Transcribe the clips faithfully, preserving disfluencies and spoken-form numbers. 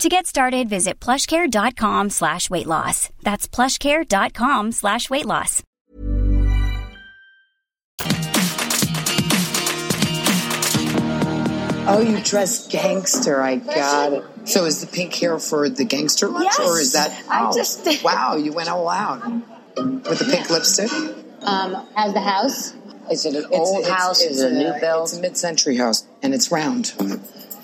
To get started, visit plushcare.com slash weight loss. That's plushcare.com slash weight loss. Oh, you dress gangster. I got it. So is the pink hair for the gangster lunch? Yes, or is that... Oh, I just... Wow, you went all out. With the pink lipstick? Um, how's the house? Is it an it's, old it's, house? Is it a new build? It's a mid-century house, and it's round.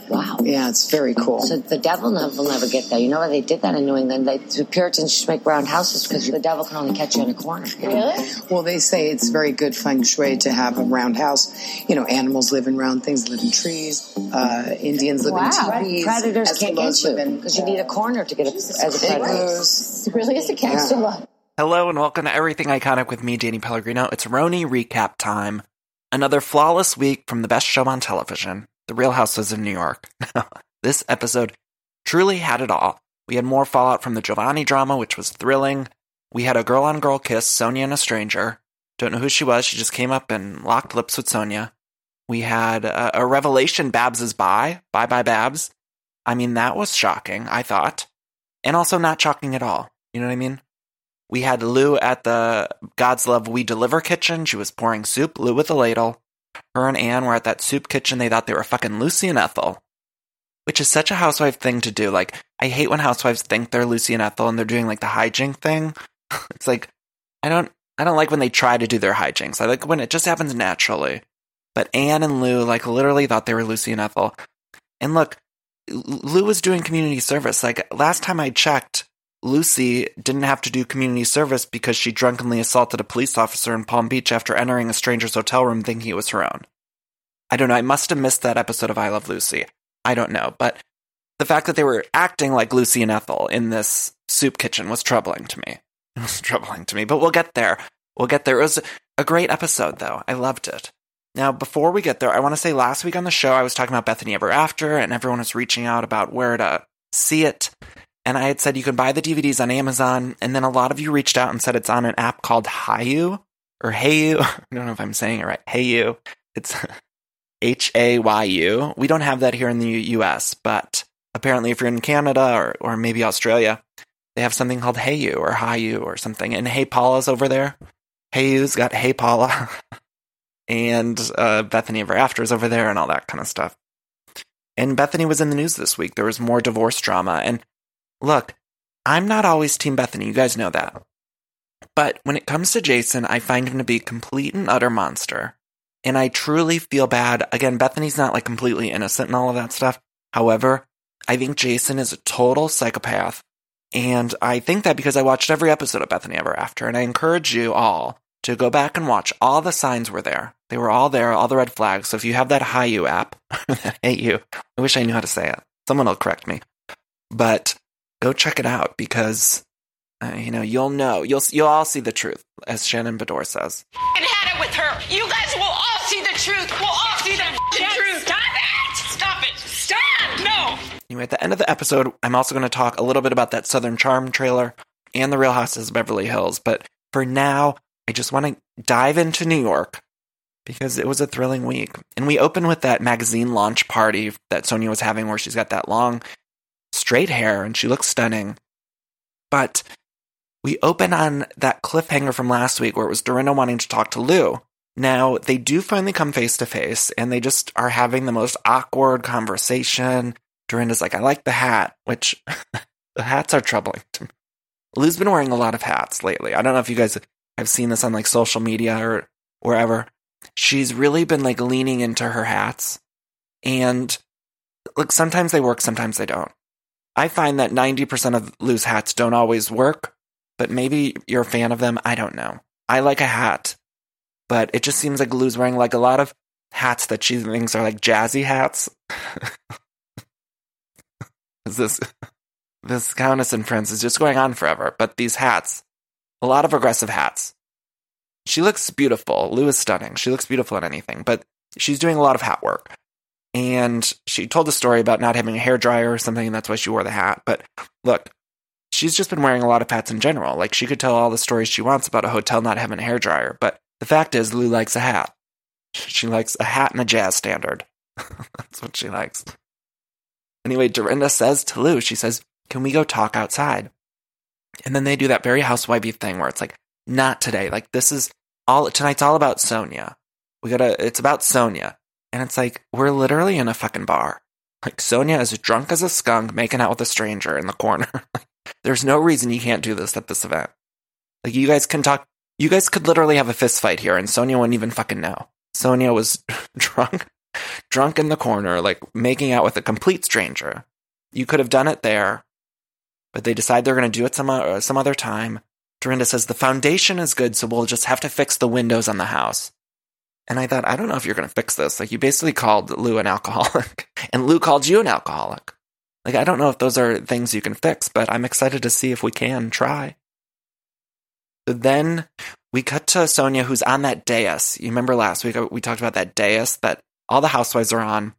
Wow. Yeah, it's very cool. So the devil will never get there. You know why they did that in New England? They, the Puritans should make round houses because the devil can only catch you in a corner. You know? Really? Well, they say it's very good feng shui to have a round house. You know, animals live in round things, live in trees. Uh, Indians live wow. in trees. Predators can't get you because you need a corner to get it as a predator. It really is a gangster yeah. love. Hello and welcome to Everything Iconic with me, Danny Pellegrino. It's Roni recap time. Another flawless week from the best show on television, The Real Housewives of New York. This episode truly had it all. We had more fallout from the Giovanni drama, which was thrilling. We had a girl-on-girl kiss, Sonia and a stranger. Don't know who she was. She just came up and locked lips with Sonia. We had a, a revelation Babs is bi. Bye-bye, Babs. I mean, that was shocking, I thought. And also not shocking at all. You know what I mean? We had Lou at the God's Love We Deliver kitchen. She was pouring soup, Lou with a ladle. Her and Anne were at that soup kitchen. They thought they were fucking Lucy and Ethel, which is such a housewife thing to do. Like, I hate when housewives think they're Lucy and Ethel and they're doing, like, the hijink thing. It's like, I don't I don't like when they try to do their hijinks. I like when it just happens naturally. But Anne and Lou, like, literally thought they were Lucy and Ethel. And look, Lou was doing community service. Like, last time I checked, Lucy didn't have to do community service because she drunkenly assaulted a police officer in Palm Beach after entering a stranger's hotel room thinking it was her own. I don't know. I must have missed that episode of I Love Lucy. I don't know. But the fact that they were acting like Lucy and Ethel in this soup kitchen was troubling to me. It was troubling to me. But we'll get there. We'll get there. It was a great episode, though. I loved it. Now, before we get there, I want to say last week on the show, I was talking about Bethany Ever After, and everyone was reaching out about where to see it. And I had said you can buy the D V Ds on Amazon, and then a lot of you reached out and said it's on an app called Hayu, or Hayu. I don't know if I'm saying it right. Hayu. It's H A Y U. We don't have that here in the U S, but apparently if you're in Canada or, or maybe Australia, they have something called Hayu or Hayu or something. And Hey Paula's over there. Hayu's got Hey Paula. And uh, Bethany Ever After is over there and all that kind of stuff. And Bethany was in the news this week. There was more divorce drama, and look, I'm not always Team Bethany, you guys know that. But when it comes to Jason, I find him to be a complete and utter monster. And I truly feel bad. Again, Bethany's not like completely innocent and all of that stuff. However, I think Jason is a total psychopath. And I think that because I watched every episode of Bethany Ever After. And I encourage you all to go back and watch. All the signs were there. They were all there, all the red flags. So if you have that Hayu app, that hate you. I wish I knew how to say it. Someone will correct me. But go check it out because, uh, you know, you'll know. You'll you'll all see the truth, as Shannon Bedore says. And had it with her. You guys will all see the truth. We'll all see the truth. Stop it. Stop it. Stop. No. Anyway, at the end of the episode, I'm also going to talk a little bit about that Southern Charm trailer and The Real Housewives of Beverly Hills. But for now, I just want to dive into New York because it was a thrilling week. And we open with that magazine launch party that Sonia was having where she's got that long straight hair, and she looks stunning. But we open on that cliffhanger from last week where it was Dorinda wanting to talk to Lou. Now, they do finally come face to face, and they just are having the most awkward conversation. Dorinda's like, I like the hat, which the hats are troubling to me. Lou's been wearing a lot of hats lately. I don't know if you guys have seen this on like social media or wherever. She's really been like leaning into her hats, and like sometimes they work, sometimes they don't. I find that ninety percent of loose hats don't always work, but maybe you're a fan of them. I don't know. I like a hat, but it just seems like Lou's wearing like a lot of hats that she thinks are like jazzy hats. this this Countess and Friends is just going on forever, but these hats, a lot of aggressive hats. She looks beautiful. Lou is stunning. She looks beautiful in anything, but she's doing a lot of hat work. And she told a story about not having a hairdryer or something, and that's why she wore the hat. But look, she's just been wearing a lot of hats in general. Like, she could tell all the stories she wants about a hotel not having a hairdryer, but the fact is Lou likes a hat. She likes a hat and a jazz standard. That's what she likes. Anyway, Dorinda says to Lou, she says, "Can we go talk outside?" And then they do that very housewifey thing where it's like, not today. Like, this is all, tonight's all about Sonia. We gotta, it's about Sonia. And it's like, we're literally in a fucking bar. Like, Sonia is drunk as a skunk making out with a stranger in the corner. Like, there's no reason you can't do this at this event. Like, you guys can talk, you guys could literally have a fist fight here and Sonia wouldn't even fucking know. Sonia was drunk, drunk in the corner, like making out with a complete stranger. You could have done it there, but they decide they're going to do it some, uh, some other time. Dorinda says, the foundation is good, so we'll just have to fix the windows on the house. And I thought, I don't know if you're going to fix this. Like, you basically called Lou an alcoholic, and Lou called you an alcoholic. Like, I don't know if those are things you can fix, but I'm excited to see if we can try. So then we cut to Sonia, who's on that dais. You remember last week we talked about that dais that all the housewives are on.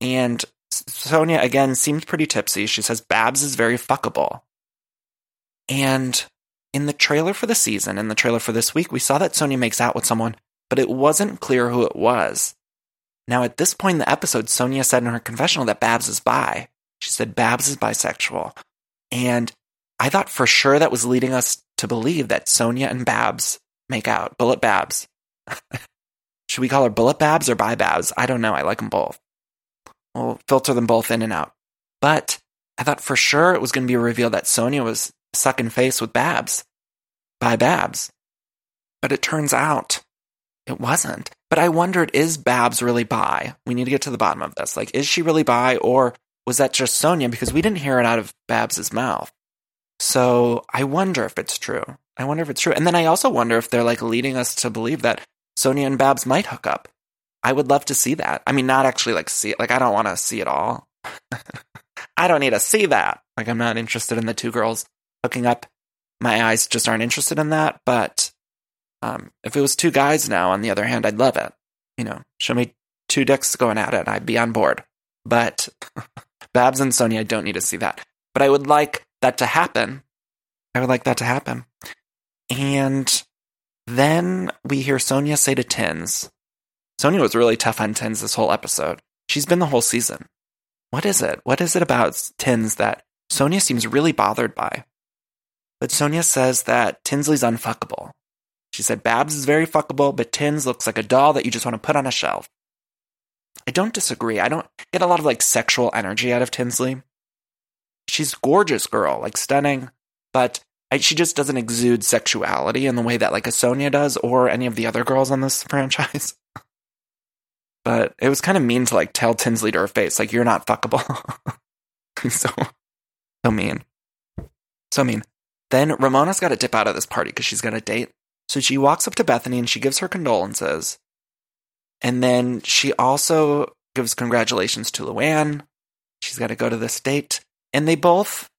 And Sonia, again, seems pretty tipsy. She says, Babs is very fuckable. And in the trailer for the season, in the trailer for this week, we saw that Sonia makes out with someone, but it wasn't clear who it was. Now, at this point in the episode, Sonia said in her confessional that Babs is bi. She said Babs is bisexual. And I thought for sure that was leading us to believe that Sonia and Babs make out. Bullet Babs. Should we call her Bullet Babs or Bi Babs? I don't know. I like them both. We'll filter them both in and out. But I thought for sure it was going to be revealed that Sonia was sucking face with Babs. Bi Babs. But it turns out it wasn't. But I wondered, is Babs really bi? We need to get to the bottom of this. Like, is she really bi, or was that just Sonia? Because we didn't hear it out of Babs's mouth. So I wonder if it's true. I wonder if it's true. And then I also wonder if they're, like, leading us to believe that Sonia and Babs might hook up. I would love to see that. I mean, not actually, like, see it. Like, I don't want to see it all. I don't need to see that. Like, I'm not interested in the two girls hooking up. My eyes just aren't interested in that, but Um, if it was two guys now, on the other hand, I'd love it. You know, show me two dicks going at it, I'd be on board. But Babs and Sonia, I don't need to see that. But I would like that to happen. I would like that to happen. And then we hear Sonia say to Tins. Sonia was really tough on Tins this whole episode. She's been the whole season. What is it? What is it about Tins that Sonia seems really bothered by? But Sonia says that Tinsley's unfuckable. She said, Babs is very fuckable, but Tins looks like a doll that you just want to put on a shelf. I don't disagree. I don't get a lot of, like, sexual energy out of Tinsley. She's a gorgeous girl, like, stunning, but I, she just doesn't exude sexuality in the way that, like, a Sonia does or any of the other girls on this franchise. But it was kind of mean to, like, tell Tinsley to her face, like, you're not fuckable. so, so mean. So mean. Then Ramona's got to dip out of this party because she's got a date. So she walks up to Bethany and she gives her condolences. And then she also gives congratulations to Luann. She's got to go to this date. And they both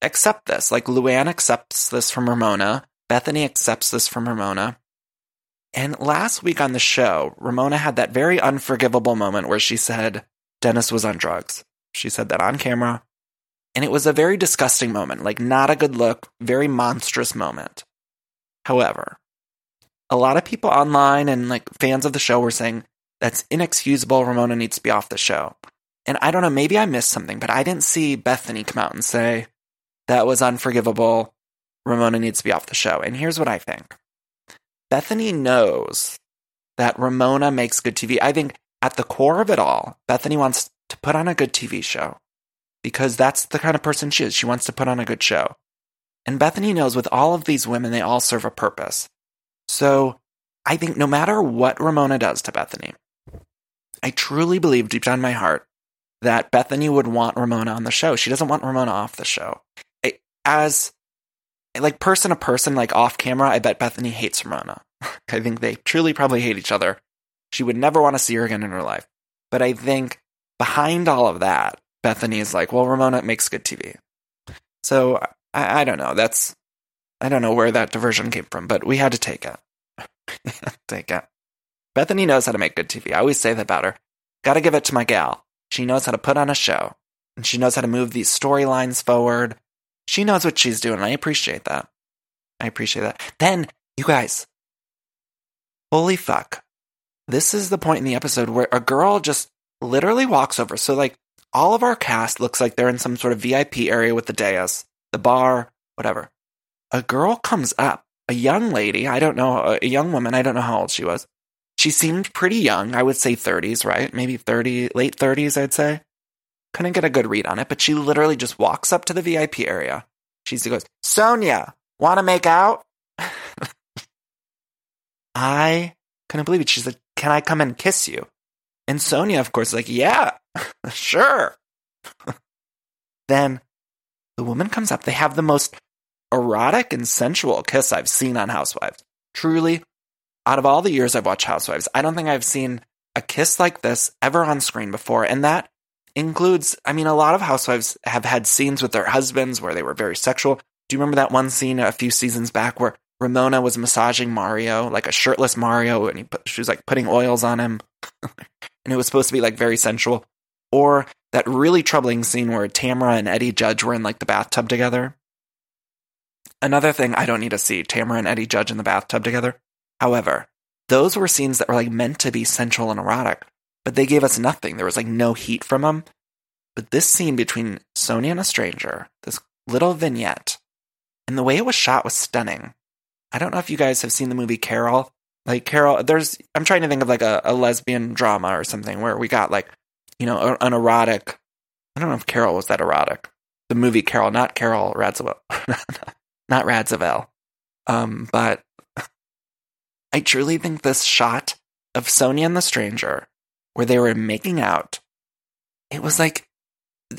accept this. Like, Luann accepts this from Ramona. Bethany accepts this from Ramona. And last week on the show, Ramona had that very unforgivable moment where she said Dennis was on drugs. She said that on camera. And it was a very disgusting moment. Like, not a good look. Very monstrous moment. However, a lot of people online and, like, fans of the show were saying, that's inexcusable, Ramona needs to be off the show. And I don't know, maybe I missed something, but I didn't see Bethany come out and say, that was unforgivable, Ramona needs to be off the show. And here's what I think. Bethany knows that Ramona makes good T V. I think at the core of it all, Bethany wants to put on a good T V show because that's the kind of person she is. She wants to put on a good show. And Bethany knows with all of these women, they all serve a purpose. So I think no matter what Ramona does to Bethany, I truly believe deep down in my heart that Bethany would want Ramona on the show. She doesn't want Ramona off the show. I, as, like, person to person, like, off camera, I bet Bethany hates Ramona. I think they truly probably hate each other. She would never want to see her again in her life. But I think behind all of that, Bethany is like, well, Ramona makes good T V. So I, I don't know. That's... I don't know where that diversion came from, but we had to take it. Take it. Bethany knows how to make good T V. I always say that about her. Gotta give it to my gal. She knows how to put on a show. And she knows how to move these storylines forward. She knows what she's doing. I appreciate that. I appreciate that. Then, you guys. Holy fuck. This is the point in the episode where a girl just literally walks over. So, like, all of our cast looks like they're in some sort of V I P area with the dais, the bar, whatever. A girl comes up. A young lady. I don't know. A young woman. I don't know how old she was. She seemed pretty young. I would say thirties, right? Maybe thirty, late thirties, I'd say. Couldn't get a good read on it, but she literally just walks up to the V I P area. She goes, Sonia, want to make out? I couldn't believe it. She's like, can I come and kiss you? And Sonia, of course, is like, yeah, sure. Then the woman comes up. They have the most erotic and sensual kiss I've seen on Housewives. Truly, out of all the years I've watched Housewives, I don't think I've seen a kiss like this ever on screen before. And that includes, I mean, a lot of housewives have had scenes with their husbands where they were very sexual. Do you remember that one scene a few seasons back where Ramona was massaging Mario, like a shirtless Mario, and he put, she was like putting oils on him, and it was supposed to be like very sensual? Or that really troubling scene where Tamara and Eddie Judge were in like the bathtub together. Another thing I don't need to see, Tamara and Eddie Judge in the bathtub together. However, those were scenes that were like meant to be sensual and erotic, but they gave us nothing. There was like no heat from them. But this scene between Sonia and a stranger, this little vignette, and the way it was shot was stunning. I don't know if you guys have seen the movie Carol. Like Carol, there's, I'm trying to think of like a, a lesbian drama or something where we got like, you know, an erotic, I don't know if Carol was that erotic. The movie Carol, not Carol Radziwill, not Radziwill. Um, but I truly think this shot of Sonia and the stranger where they were making out, it was like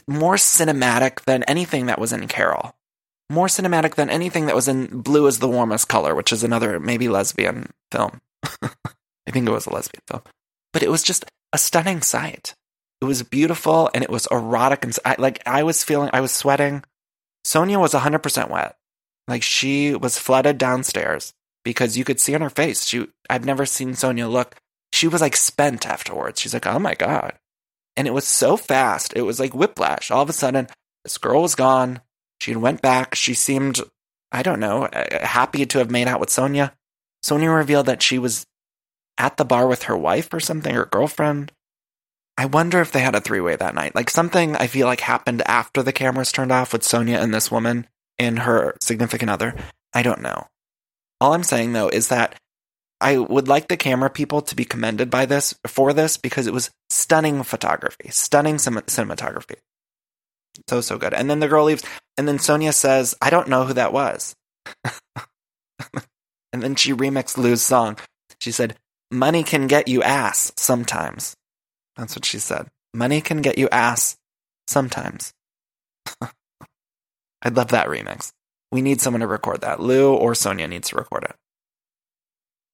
more cinematic than anything that was in Carol. More cinematic than anything that was in Blue is the Warmest Color, which is another maybe lesbian film. I think it was a lesbian film. But it was just a stunning sight. It was beautiful, and it was erotic. And I, like, I was feeling, I was sweating. Sonia was one hundred percent wet. Like, she was flooded downstairs because you could see on her face. She, I've never seen Sonia look. She was like spent afterwards. She's like, oh my God. And it was so fast. It was like whiplash. All of a sudden, this girl was gone. She went back. She seemed, I don't know, happy to have made out with Sonia. Sonia revealed that she was at the bar with her wife or something, her girlfriend. I wonder if they had a three-way that night. Like something I feel like happened after the cameras turned off with Sonia and this woman and her significant other. I don't know. All I'm saying though is that I would like the camera people to be commended by this for this because it was stunning photography, stunning sim- cinematography. So, so good. And then the girl leaves. And then Sonia says, I don't know who that was. And then she remixed Lou's song. She said, money can get you ass sometimes. That's what she said. Money can get you ass sometimes. I'd love that remix. We need someone to record that. Lou or Sonia needs to record it.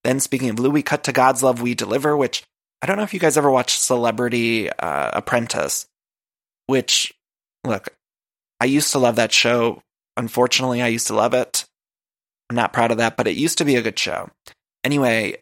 Then speaking of Lou, we cut to God's Love We Deliver, which I don't know if you guys ever watched Celebrity uh, Apprentice, which, look, I used to love that show. Unfortunately, I used to love it. I'm not proud of that, but it used to be a good show. Anyway,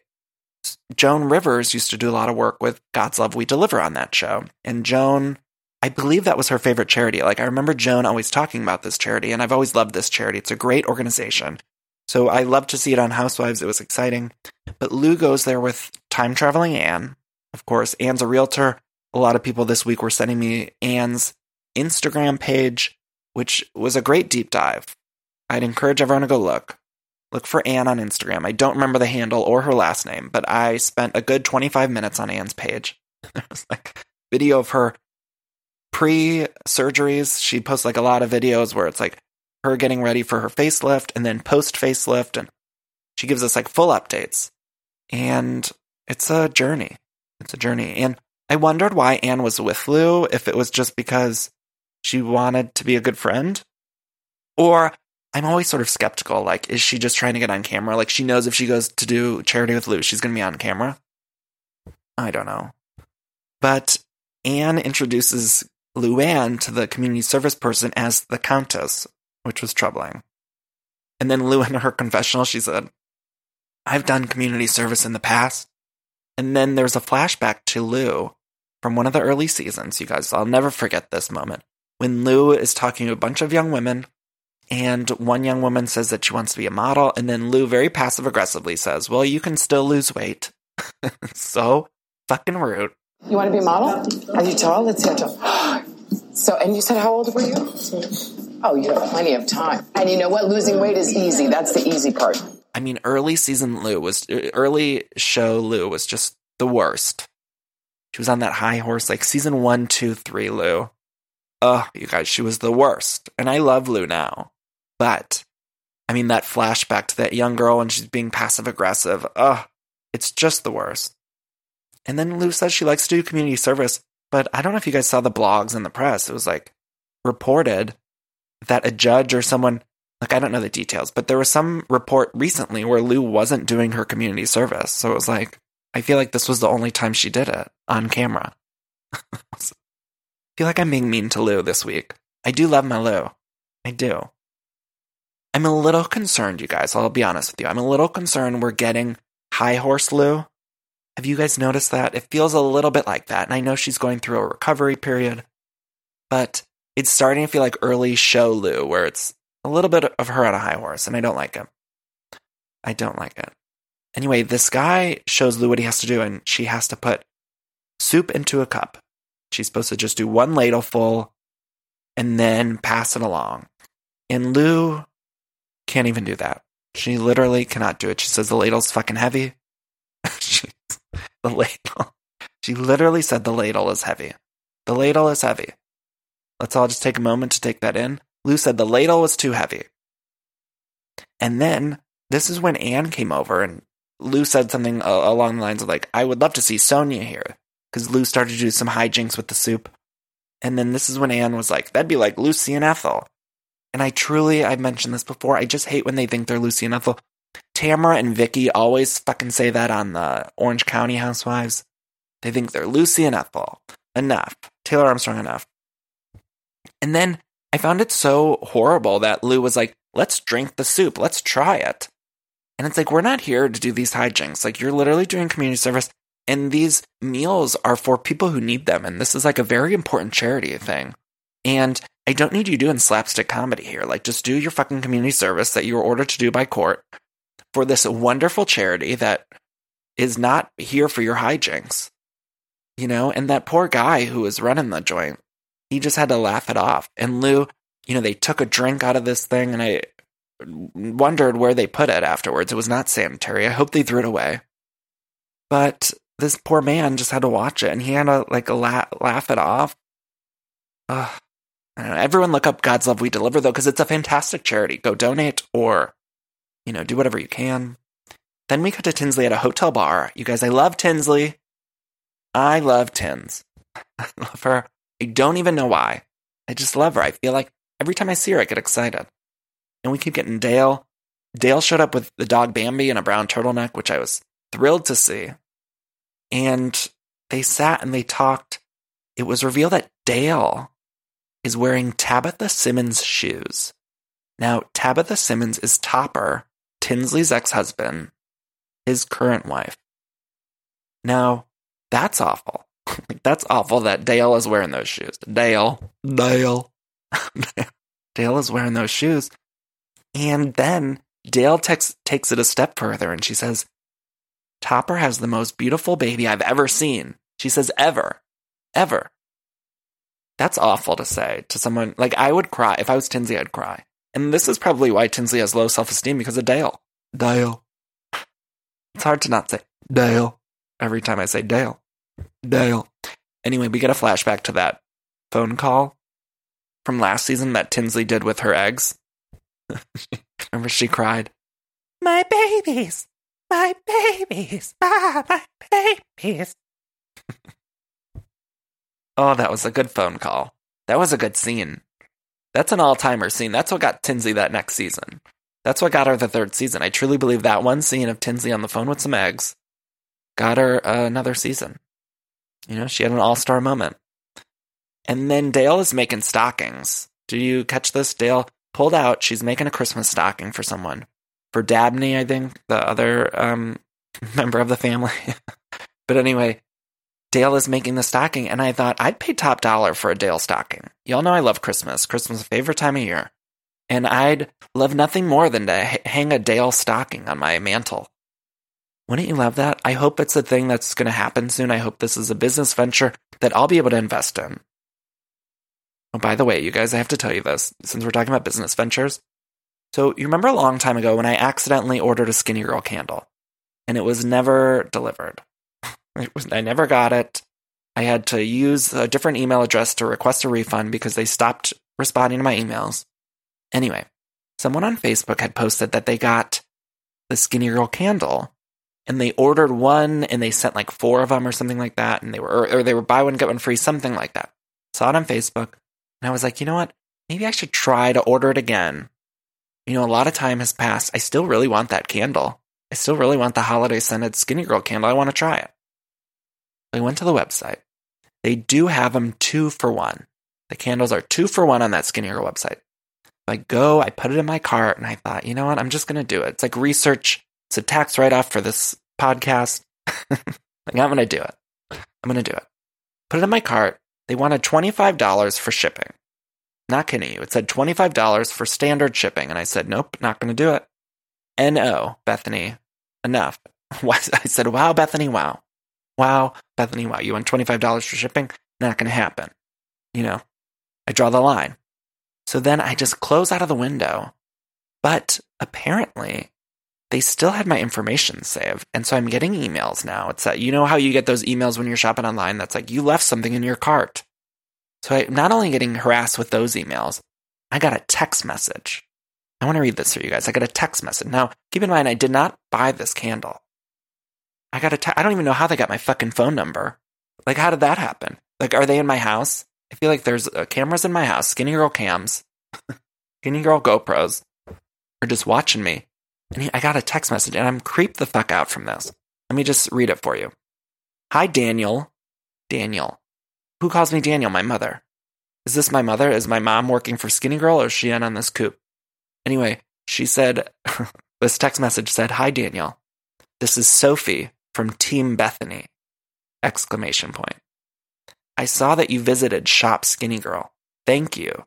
Joan Rivers used to do a lot of work with God's Love We Deliver on that show. And Joan, I believe that was her favorite charity. Like, I remember Joan always talking about this charity, and I've always loved this charity. It's a great organization. So I love to see it on Housewives. It was exciting. But Lou goes there with time-traveling Anne. Of course, Anne's a realtor. A lot of people this week were sending me Anne's Instagram page, which was a great deep dive. I'd encourage everyone to go look. Look for Anne on Instagram. I don't remember the handle or her last name, but I spent a good twenty-five minutes on Anne's page. There was like video of her pre-surgeries. She posts like a lot of videos where it's like, her getting ready for her facelift and then post facelift, and she gives us like full updates, and it's a journey. It's a journey. And I wondered why Anne was with Lou, if it was just because she wanted to be a good friend, or I'm always sort of skeptical. Like, is she just trying to get on camera? Like, she knows if she goes to do charity with Lou, she's going to be on camera. I don't know. But Anne introduces Luann to the community service person as the Countess, which was troubling. And then Lou in her confessional, she said, I've done community service in the past. And then there's a flashback to Lou from one of the early seasons, you guys. I'll never forget this moment. When Lou is talking to a bunch of young women, and one young woman says that she wants to be a model, and then Lou very passive-aggressively says, well, you can still lose weight. So fucking rude. You want to be a model? Are you tall? Let's see how tall. So, and you said how old were you? Oh, you have plenty of time. And you know what? Losing weight is easy. That's the easy part. I mean, early season Lou was, early show Lou was just the worst. She was on that high horse, like season one, two, three Lou. Oh, you guys, she was the worst. And I love Lou now. But, I mean, that flashback to that young girl and she's being passive-aggressive, ugh, it's just the worst. And then Lou says she likes to do community service, but I don't know if you guys saw the blogs in the press. It was, like, reported that a judge or someone, like, I don't know the details, but there was some report recently where Lou wasn't doing her community service. So it was like, I feel like this was the only time she did it on camera. I feel like I'm being mean to Lou this week. I do love my Lou. I do. I'm a little concerned, you guys. I'll be honest with you. I'm a little concerned we're getting high horse Lou. Have you guys noticed that? It feels a little bit like that. And I know she's going through a recovery period, but it's starting to feel like early show Lou, where it's a little bit of her on a high horse, and I don't like it. I don't like it. Anyway, this guy shows Lou what he has to do, and she has to put soup into a cup. She's supposed to just do one ladle full and then pass it along. And Lou can't even do that. She literally cannot do it. She says the ladle's fucking heavy. She's, the ladle. She literally said the ladle is heavy. The ladle is heavy. Let's all just take a moment to take that in. Lou said the ladle was too heavy. And then, this is when Anne came over, and Lou said something uh, along the lines of, like, I would love to see Sonia here, because Lou started to do some hijinks with the soup. And then this is when Anne was like, that'd be like Lucy and Ethel. And I truly, I've mentioned this before, I just hate when they think they're Lucy and Ethel. Tamara and Vicky always fucking say that on the Orange County Housewives. They think they're Lucy and Ethel. Enough. Taylor Armstrong, enough. And then I found it so horrible that Lou was like, let's drink the soup. Let's try it. And it's like, we're not here to do these hijinks. Like, you're literally doing community service, and these meals are for people who need them. And this is like a very important charity thing. And I don't need you doing slapstick comedy here. Like, just do your fucking community service that you were ordered to do by court for this wonderful charity that is not here for your hijinks. You know, and that poor guy who was running the joint, he just had to laugh it off. And Lou, you know, they took a drink out of this thing, and I wondered where they put it afterwards. It was not sanitary. I hope they threw it away. But this poor man just had to watch it, and he had to, like, la- laugh it off. Ugh. I don't know. Everyone look up God's Love We Deliver, though, because it's a fantastic charity. Go donate or, you know, do whatever you can. Then we cut to Tinsley at a hotel bar. You guys, I love Tinsley. I love Tins. I love her. I don't even know why. I just love her. I feel like every time I see her, I get excited. And we keep getting Dale. Dale showed up with the dog Bambi and a brown turtleneck, which I was thrilled to see. And they sat and they talked. It was revealed that Dale is wearing Tabitha Simmons' shoes. Now, Tabitha Simmons is Topper, Tinsley's ex-husband, his current wife. Now, that's awful. That's awful that Dale is wearing those shoes. Dale. Dale. Dale is wearing those shoes. And then Dale tex- takes it a step further, and she says, Topper has the most beautiful baby I've ever seen. She says, ever. Ever. That's awful to say to someone. Like, I would cry. If I was Tinsley, I'd cry. And this is probably why Tinsley has low self-esteem, because of Dale. Dale. It's hard to not say Dale every time I say Dale. Dale. Anyway, we get a flashback to that phone call from last season that Tinsley did with her eggs. Remember, she cried, my babies, my babies, ah, my babies. Oh, that was a good phone call. That was a good scene. That's an all-timer scene. That's what got Tinsley that next season. That's what got her the third season. I truly believe that one scene of Tinsley on the phone with some eggs got her uh, another season. You know, she had an all-star moment. And then Dale is making stockings. Do you catch this? Dale pulled out. She's making a Christmas stocking for someone. for Dabney, I think, the other um, member of the family. But anyway, Dale is making the stocking, and I thought, I'd pay top dollar for a Dale stocking. Y'all know I love Christmas. Christmas is my favorite time of year. And I'd love nothing more than to h- hang a Dale stocking on my mantle. Wouldn't you love that? I hope it's a thing that's going to happen soon. I hope this is a business venture that I'll be able to invest in. Oh, by the way, you guys, I have to tell you this, since we're talking about business ventures. So you remember a long time ago when I accidentally ordered a Skinny Girl candle, and it was never delivered. It was, I never got it. I had to use a different email address to request a refund because they stopped responding to my emails. Anyway, someone on Facebook had posted that they got the Skinny Girl candle, and they ordered one, and they sent like four of them or something like that, and they were or, or they were buy one, get one free, something like that. Saw it on Facebook, and I was like, you know what? Maybe I should try to order it again. You know, a lot of time has passed. I still really want that candle. I still really want the holiday-scented Skinny Girl candle. I want to try it. I went to the website. They do have them two for one. The candles are two for one on that Skinny Girl website. I go, I put it in my cart, and I thought, you know what? I'm just going to do it. It's like research. It's a tax write-off for this podcast. Like, I'm going to do it. I'm going to do it. Put it in my cart. They wanted twenty-five dollars for shipping. Not kidding you. It said twenty-five dollars for standard shipping. And I said, nope, not going to do it. No, Bethany, enough. I said, wow, Bethany, wow. Wow, Bethany, wow. You want twenty-five dollars for shipping? Not going to happen. You know, I draw the line. So then I just close out of the window, but apparently they still had my information saved, and so I'm getting emails now. It's that, you know how you get those emails when you're shopping online that's like, you left something in your cart. So I'm not only getting harassed with those emails, I got a text message. I want to read this for you guys. I got a text message. Now, keep in mind, I did not buy this candle. I got a te- I don't even know how they got my fucking phone number. Like, how did that happen? Like, are they in my house? I feel like there's uh, cameras in my house, Skinny Girl cams, Skinny Girl GoPros are just watching me. And he, I got a text message, and I'm creeped the fuck out from this. Let me just read it for you. Hi, Daniel. Daniel. Who calls me Daniel? My mother. Is this my mother? Is my mom working for Skinny Girl, or is she in on this coup? Anyway, she said, this text message said, hi, Daniel. This is Sophie from Team Bethany. Exclamation point. I saw that you visited Shop Skinny Girl. Thank you.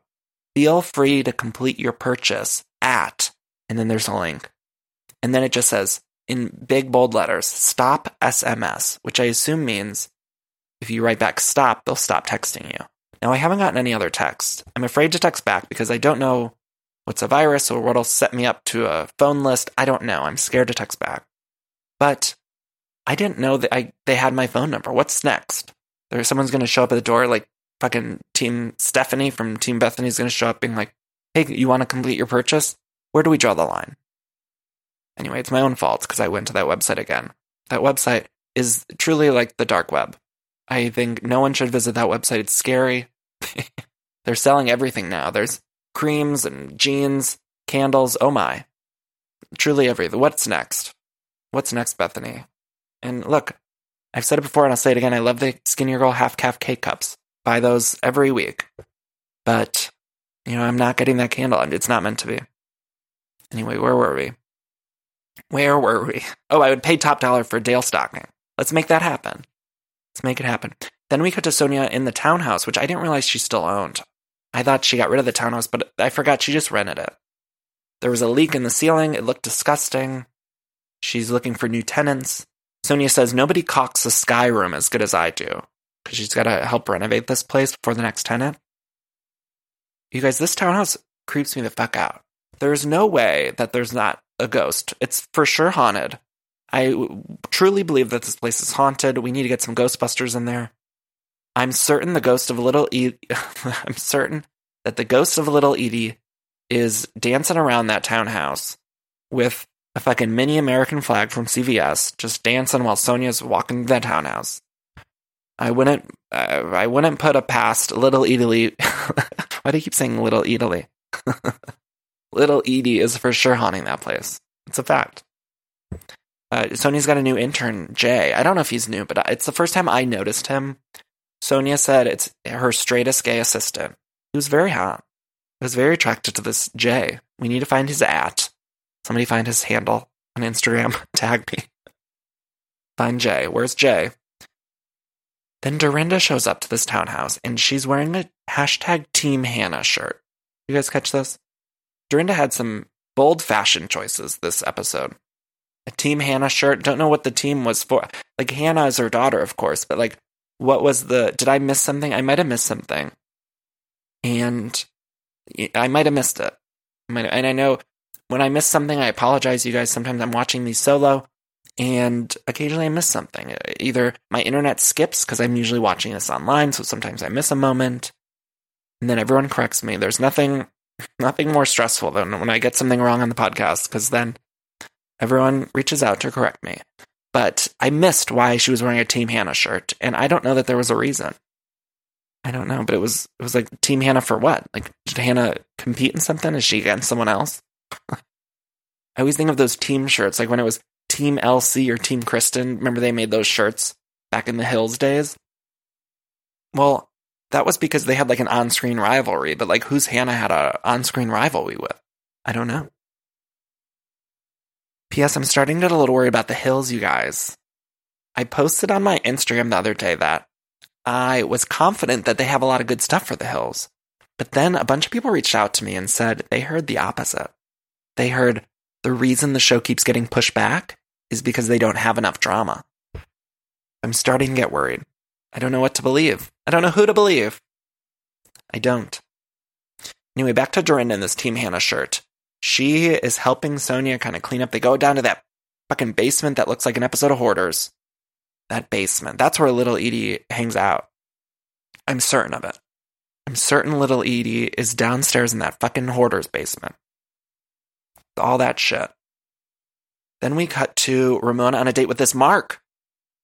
Feel free to complete your purchase at, and then there's a link. And then it just says, in big bold letters, stop S M S, which I assume means if you write back stop, they'll stop texting you. Now, I haven't gotten any other text. I'm afraid to text back because I don't know what's a virus or what'll set me up to a phone list. I don't know. I'm scared to text back. But I didn't know that I they had my phone number. What's next? Or someone's going to show up at the door, like fucking Team Stephanie from Team Bethany is going to show up being like, hey, you want to complete your purchase? Where do we draw the line? Anyway, it's my own fault because I went to that website again. That website is truly like the dark web. I think no one should visit that website. It's scary. They're selling everything now. There's creams and jeans, candles. Oh my. Truly everything. What's next? What's next, Bethany? And look, I've said it before and I'll say it again. I love the Skinny Girl half-calf K-Cups. Buy those every week. But, you know, I'm not getting that candle. It's not meant to be. Anyway, where were we? Where were we? Oh, I would pay top dollar for Dale stocking. Let's make that happen. Let's make it happen. Then we cut to Sonia in the townhouse, which I didn't realize she still owned. I thought she got rid of the townhouse, but I forgot she just rented it. There was a leak in the ceiling. It looked disgusting. She's looking for new tenants. Sonia says, nobody caulks the sky room as good as I do, because she's got to help renovate this place before the next tenant. You guys, this townhouse creeps me the fuck out. There's no way that there's not a ghost. It's for sure haunted. I w- truly believe that this place is haunted. We need to get some Ghostbusters in there. I'm certain the ghost of Little E- I'm certain that the ghost of Little Edie is dancing around that townhouse with a fucking mini American flag from C V S, just dancing while Sonia's walking to that townhouse. I wouldn't, uh, I wouldn't put a past Little Italy. Why do you keep saying Little Italy? Little Edie is for sure haunting that place. It's a fact. Uh, Sonia's got a new intern, Jay. I don't know if he's new, but it's the first time I noticed him. Sonia said it's her straightest gay assistant. He was very hot. I was very attracted to this Jay. We need to find his at. Somebody find his handle on Instagram. Tag me. Find Jay. Where's Jay? Then Dorinda shows up to this townhouse, and she's wearing a hashtag Team Hannah shirt. You guys catch this? Dorinda had some bold fashion choices this episode. A Team Hannah shirt. Don't know what the team was for. Like, Hannah is her daughter, of course, but like, what was the... Did I miss something? I might have missed something. And I might have missed it. And I know when I miss something, I apologize, you guys. Sometimes I'm watching these solo, and occasionally I miss something. Either my internet skips, because I'm usually watching this online, so sometimes I miss a moment, and then everyone corrects me. There's nothing nothing more stressful than when I get something wrong on the podcast, because then everyone reaches out to correct me. But I missed why she was wearing a Team Hannah shirt, and I don't know that there was a reason. I don't know, but it was it was like Team Hannah for what? Like, did Hannah compete in something? Is she against someone else? I always think of those team shirts, like when it was Team L C or Team Kristen. Remember they made those shirts back in the Hills days? Well, that was because they had like an on-screen rivalry, but like, who's Hannah had a on-screen rivalry with? I don't know. P S. I'm starting to get a little worried about the Hills, you guys. I posted on my Instagram the other day that I was confident that they have a lot of good stuff for the Hills. But then a bunch of people reached out to me and said they heard the opposite. They heard the reason the show keeps getting pushed back is because they don't have enough drama. I'm starting to get worried. I don't know what to believe. I don't know who to believe. I don't. Anyway, back to Dorinda in this Team Hannah shirt. She is helping Sonia kind of clean up. They go down to that fucking basement that looks like an episode of Hoarders. That basement. That's where Little Edie hangs out. I'm certain of it. I'm certain Little Edie is downstairs in that fucking Hoarder's basement. All that shit. Then we cut to Ramona on a date with this Mark.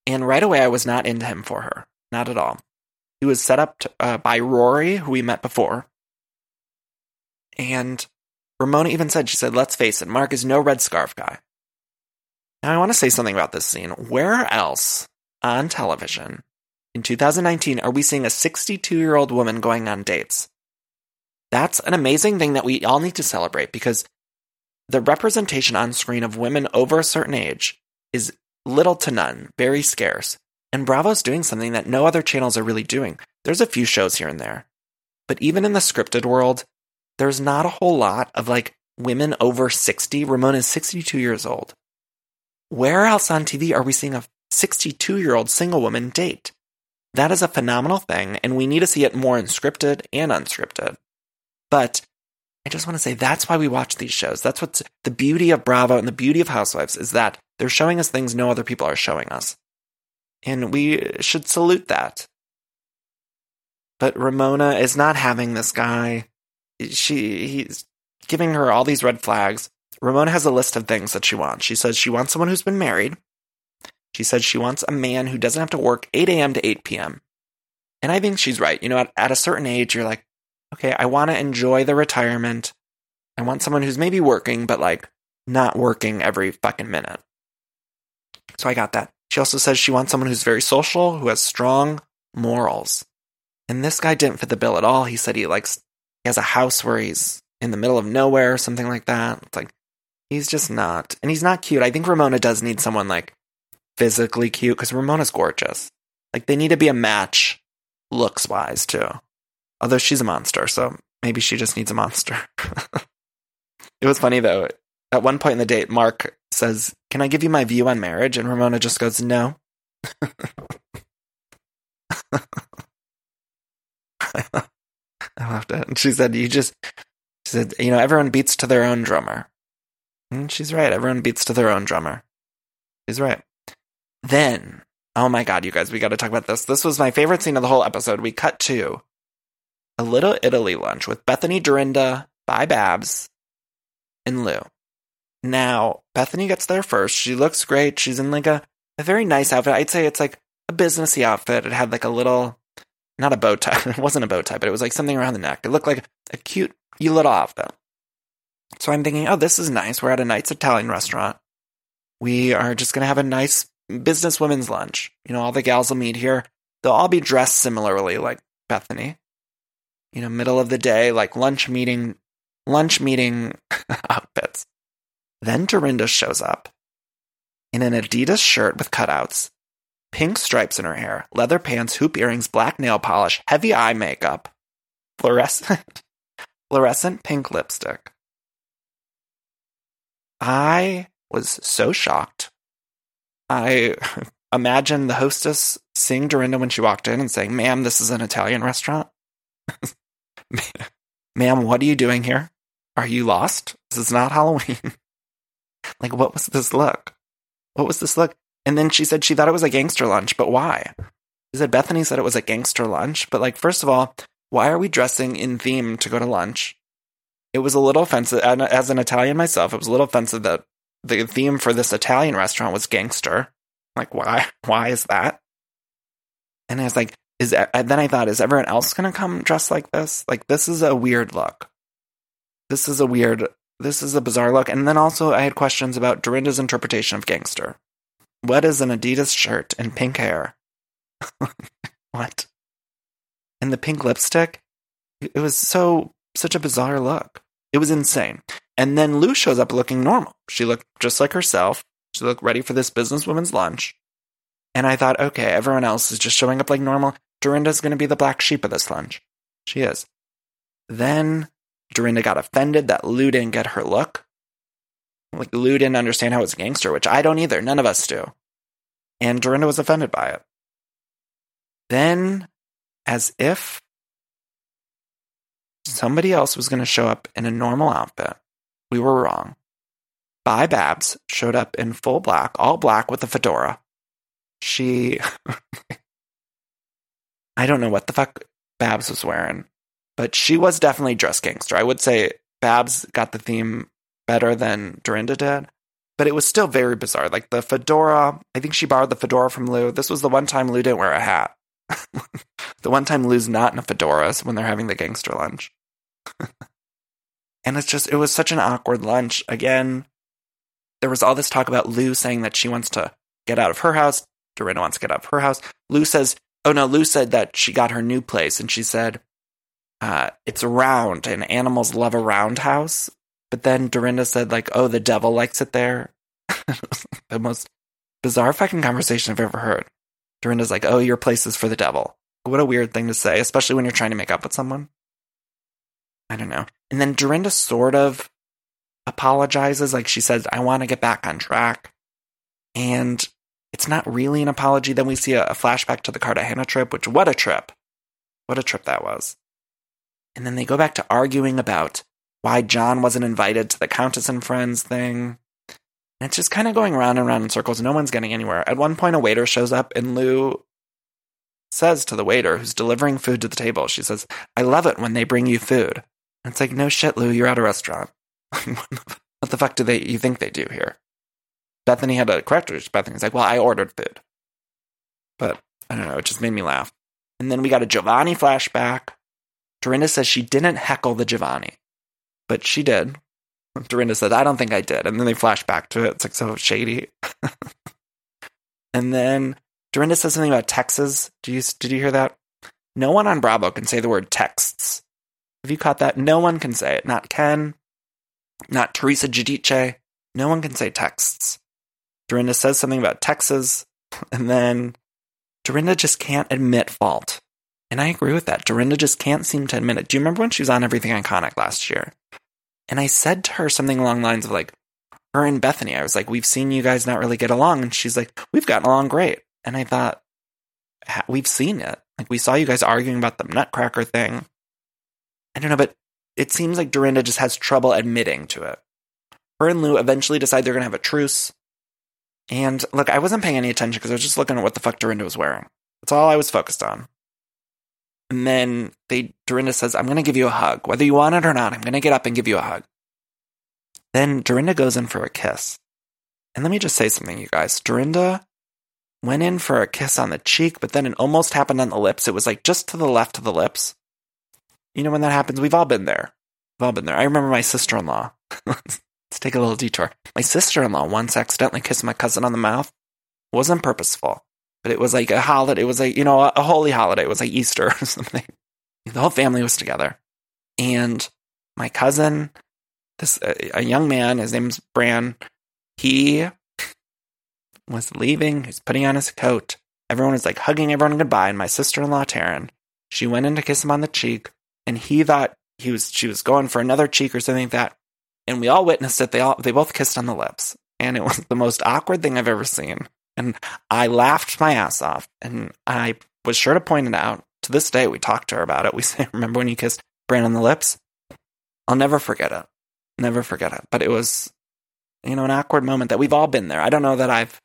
And right away, I was not into him for her. Not at all. He was set up to, uh, by Rory, who we met before. And Ramona even said, she said, let's face it, Mark is no red scarf guy. Now, I want to say something about this scene. Where else on television in two thousand nineteen are we seeing a sixty-two-year-old woman going on dates? That's an amazing thing that we all need to celebrate, because the representation on screen of women over a certain age is little to none, very scarce. And Bravo's doing something that no other channels are really doing. There's a few shows here and there. But even in the scripted world, there's not a whole lot of, like, women over sixty. Ramona's sixty-two years old. Where else on T V are we seeing a sixty-two-year-old single woman date? That is a phenomenal thing, and we need to see it more in scripted and unscripted. But I just want to say that's why we watch these shows. That's what's the beauty of Bravo and the beauty of Housewives, is that they're showing us things no other people are showing us. And we should salute that. But Ramona is not having this guy. She, he's giving her all these red flags. Ramona has a list of things that she wants. She says she wants someone who's been married. She says she wants a man who doesn't have to work eight a.m. to eight p.m. And I think she's right. You know, at, at a certain age, you're like, okay, I want to enjoy the retirement. I want someone who's maybe working, but like not working every fucking minute. So I got that. She also says she wants someone who's very social, who has strong morals. And this guy didn't fit the bill at all. He said he likes, he has a house where he's in the middle of nowhere or something like that. It's like, he's just not. And he's not cute. I think Ramona does need someone, like, physically cute, because Ramona's gorgeous. Like, they need to be a match looks-wise, too. Although she's a monster, so maybe she just needs a monster. It was funny, though. At one point in the date, Mark says, can I give you my view on marriage? And Ramona just goes, no. I laughed at it. And she said, you just... She said, you know, everyone beats to their own drummer. And she's right. Everyone beats to their own drummer. She's right. Then, oh my God, you guys, we got to talk about this. This was my favorite scene of the whole episode. We cut to a Little Italy lunch with Bethany, Dorinda, Bye Babs, and Lou. Now, Bethany gets there first. She looks great. She's in like a, a very nice outfit. I'd say it's like a businessy outfit. It had like a little, not a bow tie. It wasn't a bow tie, but it was like something around the neck. It looked like a cute little outfit. So I'm thinking, oh, this is nice. We're at a nice Italian restaurant. We are just going to have a nice business women's lunch. You know, all the gals will meet here. They'll all be dressed similarly, like Bethany. You know, middle of the day, like lunch meeting, lunch meeting outfits. Then Dorinda shows up in an Adidas shirt with cutouts, pink stripes in her hair, leather pants, hoop earrings, black nail polish, heavy eye makeup, fluorescent, fluorescent pink lipstick. I was so shocked. I imagine the hostess seeing Dorinda when she walked in and saying, "Ma'am, this is an Italian restaurant. Ma'am, what are you doing here? Are you lost? This is not Halloween." Like, what was this look? What was this look? And then she said she thought it was a gangster lunch, but why? She said Bethany said it was a gangster lunch, but like, first of all, why are we dressing in theme to go to lunch? It was a little offensive, and as an Italian myself, it was a little offensive that the theme for this Italian restaurant was gangster. Like, why? Why is that? And I was like, is that, and then I thought, is everyone else going to come dressed like this? Like, this is a weird look. This is a weird, this is a bizarre look. And then also I had questions about Dorinda's interpretation of gangster. What is an Adidas shirt and pink hair? What? And the pink lipstick? It was so, such a bizarre look. It was insane. And then Lou shows up looking normal. She looked just like herself. She looked ready for this businesswoman's lunch. And I thought, okay, everyone else is just showing up like normal. Dorinda's going to be the black sheep of this lunch. She is. Then Dorinda got offended that Lou didn't get her look. Like, Lou didn't understand how it's gangster, which I don't either. None of us do. And Dorinda was offended by it. Then, as if somebody else was going to show up in a normal outfit, we were wrong. Bi Babs showed up in full black, all black with a fedora. She, I don't know what the fuck Babs was wearing, but she was definitely dressed gangster. I would say Babs got the theme better than Dorinda did, but it was still very bizarre. Like, the fedora, I think she borrowed the fedora from Lou. This was the one time Lou didn't wear a hat. The one time Lou's not in a fedora is when they're having the gangster lunch. And it's just, it was such an awkward lunch. Again, there was all this talk about Lou saying that she wants to get out of her house. Dorinda wants to get out of her house. Lou says, oh no, Lou said that she got her new place, and she said, uh, it's round, and animals love a round house. But then Dorinda said, like, oh, the devil likes it there. The most bizarre fucking conversation I've ever heard. Dorinda's like, oh, your place is for the devil. What a weird thing to say, especially when you're trying to make up with someone. I don't know. And then Dorinda sort of apologizes. Like, she says, I want to get back on track. And it's not really an apology. Then we see a, a flashback to the Cartagena trip, which, what a trip. What a trip that was. And then they go back to arguing about why John wasn't invited to the Countess and Friends thing. And it's just kind of going round and round in circles. No one's getting anywhere. At one point, a waiter shows up, and Lou says to the waiter who's delivering food to the table, she says, I love it when they bring you food. And it's like, no shit, Lou, you're at a restaurant. What the fuck do they, you think they do here? Bethany had a corrector. Bethany's like, well, I ordered food. But I don't know, it just made me laugh. And then we got a Giovanni flashback. Dorinda says she didn't heckle the Giovanni, but she did. Dorinda said, I don't think I did. And then they flash back to it. It's like so shady. And then Dorinda says something about texts. Did you, did you hear that? No one on Bravo can say the word texts. Have you caught that? No one can say it. Not Ken. Not Teresa Giudice. No one can say texts. Dorinda says something about texts. And then Dorinda just can't admit fault. And I agree with that. Dorinda just can't seem to admit it. Do you remember when she was on Everything Iconic last year? And I said to her something along the lines of, like, her and Bethany, I was like, we've seen you guys not really get along. And she's like, we've gotten along great. And I thought, we've seen it. Like, we saw you guys arguing about the nutcracker thing. I don't know, but it seems like Dorinda just has trouble admitting to it. Her and Lou eventually decide they're going to have a truce. And, look, I wasn't paying any attention because I was just looking at what the fuck Dorinda was wearing. That's all I was focused on. And then they, Dorinda says, I'm going to give you a hug. Whether you want it or not, I'm going to get up and give you a hug. Then Dorinda goes in for a kiss. And let me just say something, you guys. Dorinda went in for a kiss on the cheek, but then it almost happened on the lips. It was like just to the left of the lips. You know when that happens? We've all been there. We've all been there. I remember my sister-in-law. Let's take a little detour. My sister-in-law once accidentally kissed my cousin on the mouth. It wasn't purposeful. But it was like a holiday. It was like, you know, a holy holiday. It was like Easter or something. The whole family was together. And my cousin this a, a young man, his name's Bran, he was leaving, he's putting on his coat. Everyone was like hugging everyone goodbye, and my sister-in-law, Taryn, she went in to kiss him on the cheek, and he thought he was she was going for another cheek or something like that, and we all witnessed it. They all they both kissed on the lips, and it was the most awkward thing I've ever seen. And I laughed my ass off, and I was sure to point it out. To this day, we talked to her about it. We say, remember when you kissed Bran on the lips? I'll never forget it. Never forget it. But it was, you know, an awkward moment that we've all been there. I don't know that I've,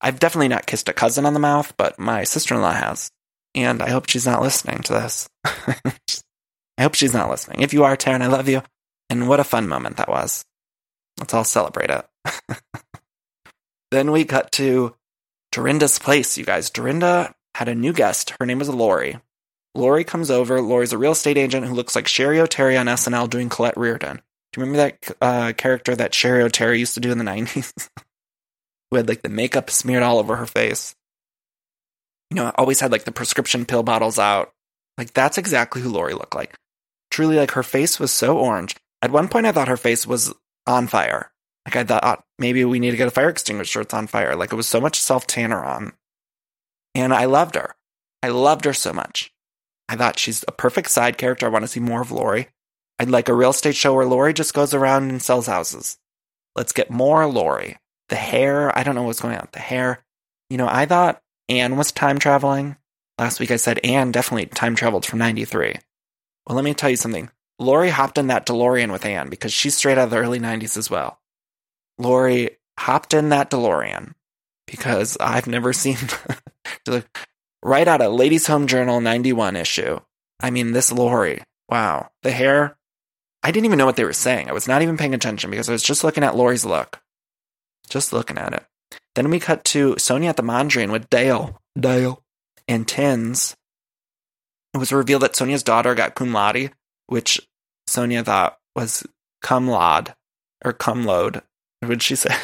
I've definitely not kissed a cousin on the mouth, but my sister-in-law has. And I hope she's not listening to this. I hope she's not listening. If you are, Taryn, I love you. And what a fun moment that was. Let's all celebrate it. Then we cut to Dorinda's place, you guys. Dorinda had a new guest. Her name was Lori. Lori comes over. Lori's a real estate agent who looks like Sherry O'Terry on S N L doing Colette Reardon. Do you remember that uh, character that Sherry O'Terry used to do in the nineties? Who had, like, the makeup smeared all over her face. You know, always had, like, the prescription pill bottles out. Like, that's exactly who Lori looked like. Truly, like, her face was so orange. At one point, I thought her face was on fire. Like, I thought, maybe we need to get a fire extinguisher. It's on fire. Like, it was so much self-tanner on. And I loved her. I loved her so much. I thought she's a perfect side character. I want to see more of Lori. I'd like a real estate show where Lori just goes around and sells houses. Let's get more Lori. The hair, I don't know what's going on. The hair. You know, I thought Anne was time traveling. Last week I said Anne definitely time traveled from ninety-three. Well, let me tell you something. Lori hopped in that DeLorean with Anne because she's straight out of the early nineties as well. Lori hopped in that DeLorean because I've never seen right out of Ladies' Home Journal ninety-one issue. I mean, this Lori, wow. The hair, I didn't even know what they were saying. I was not even paying attention because I was just looking at Lori's look. Just looking at it. Then we cut to Sonia at the Mondrian with Dale. Dale. And Tins. It was revealed that Sonia's daughter got cum laude, which Sonia thought was cum laude, or cum load. Would she say?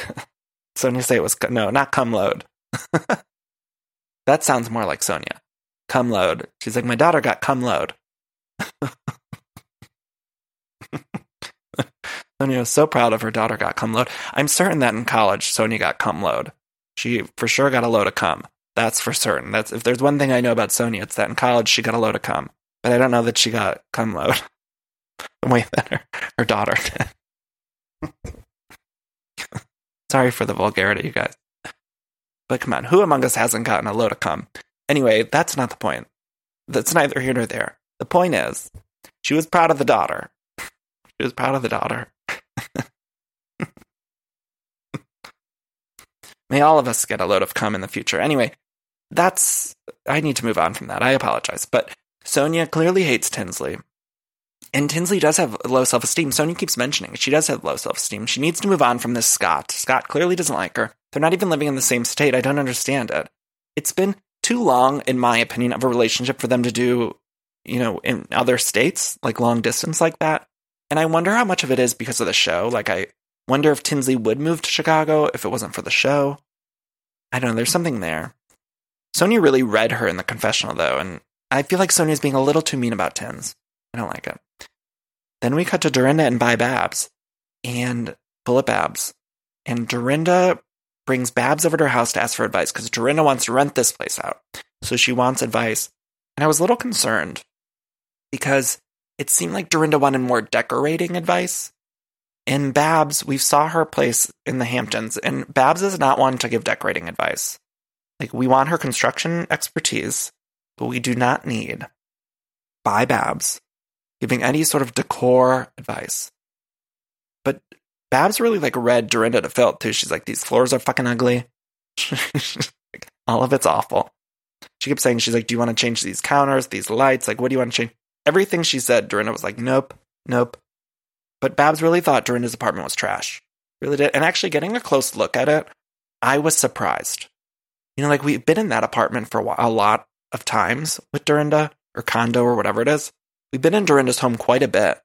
Sonia say it was no, not cum load. That sounds more like Sonia. Cum load. She's like, my daughter got cum load. Sonia was so proud of her daughter got cum load. I'm certain that in college, Sonia got cum load. She for sure got a load of cum. That's for certain. That's if there's one thing I know about Sonia, it's that in college she got a load of cum. But I don't know that she got cum load. Way better, her daughter did. Sorry for the vulgarity, you guys. But come on, who among us hasn't gotten a load of cum? Anyway, that's not the point. That's neither here nor there. The point is, she was proud of the daughter. She was proud of the daughter. May all of us get a load of cum in the future. Anyway, that's... I need to move on from that. I apologize. But Sonia clearly hates Tinsley. And Tinsley does have low self-esteem. Sonia keeps mentioning she does have low self-esteem. She needs to move on from this Scott. Scott clearly doesn't like her. They're not even living in the same state. I don't understand it. It's been too long, in my opinion, of a relationship for them to do, you know, in other states, like long distance like that. And I wonder how much of it is because of the show. Like, I wonder if Tinsley would move to Chicago if it wasn't for the show. I don't know. There's something there. Sonia really read her in the confessional, though, and I feel like Sonia's being a little too mean about Tins. I don't like it. Then we cut to Dorinda and by Babs. And pull up Babs. And Dorinda brings Babs over to her house to ask for advice because Dorinda wants to rent this place out. So she wants advice. And I was a little concerned because it seemed like Dorinda wanted more decorating advice. And Babs, we saw her place in the Hamptons, and Babs is not one to give decorating advice. Like, we want her construction expertise, but we do not need by Babs giving any sort of decor advice. But Babs really, like, read Dorinda to filth, too. She's like, these floors are fucking ugly. All of it's awful. She kept saying, she's like, do you want to change these counters, these lights? Like, what do you want to change? Everything she said, Dorinda was like, nope, nope. But Babs really thought Dorinda's apartment was trash. Really did. And actually, getting a close look at it, I was surprised. You know, like, we've been in that apartment for a, while, a lot of times with Dorinda, or condo, or whatever it is. We've been in Dorinda's home quite a bit,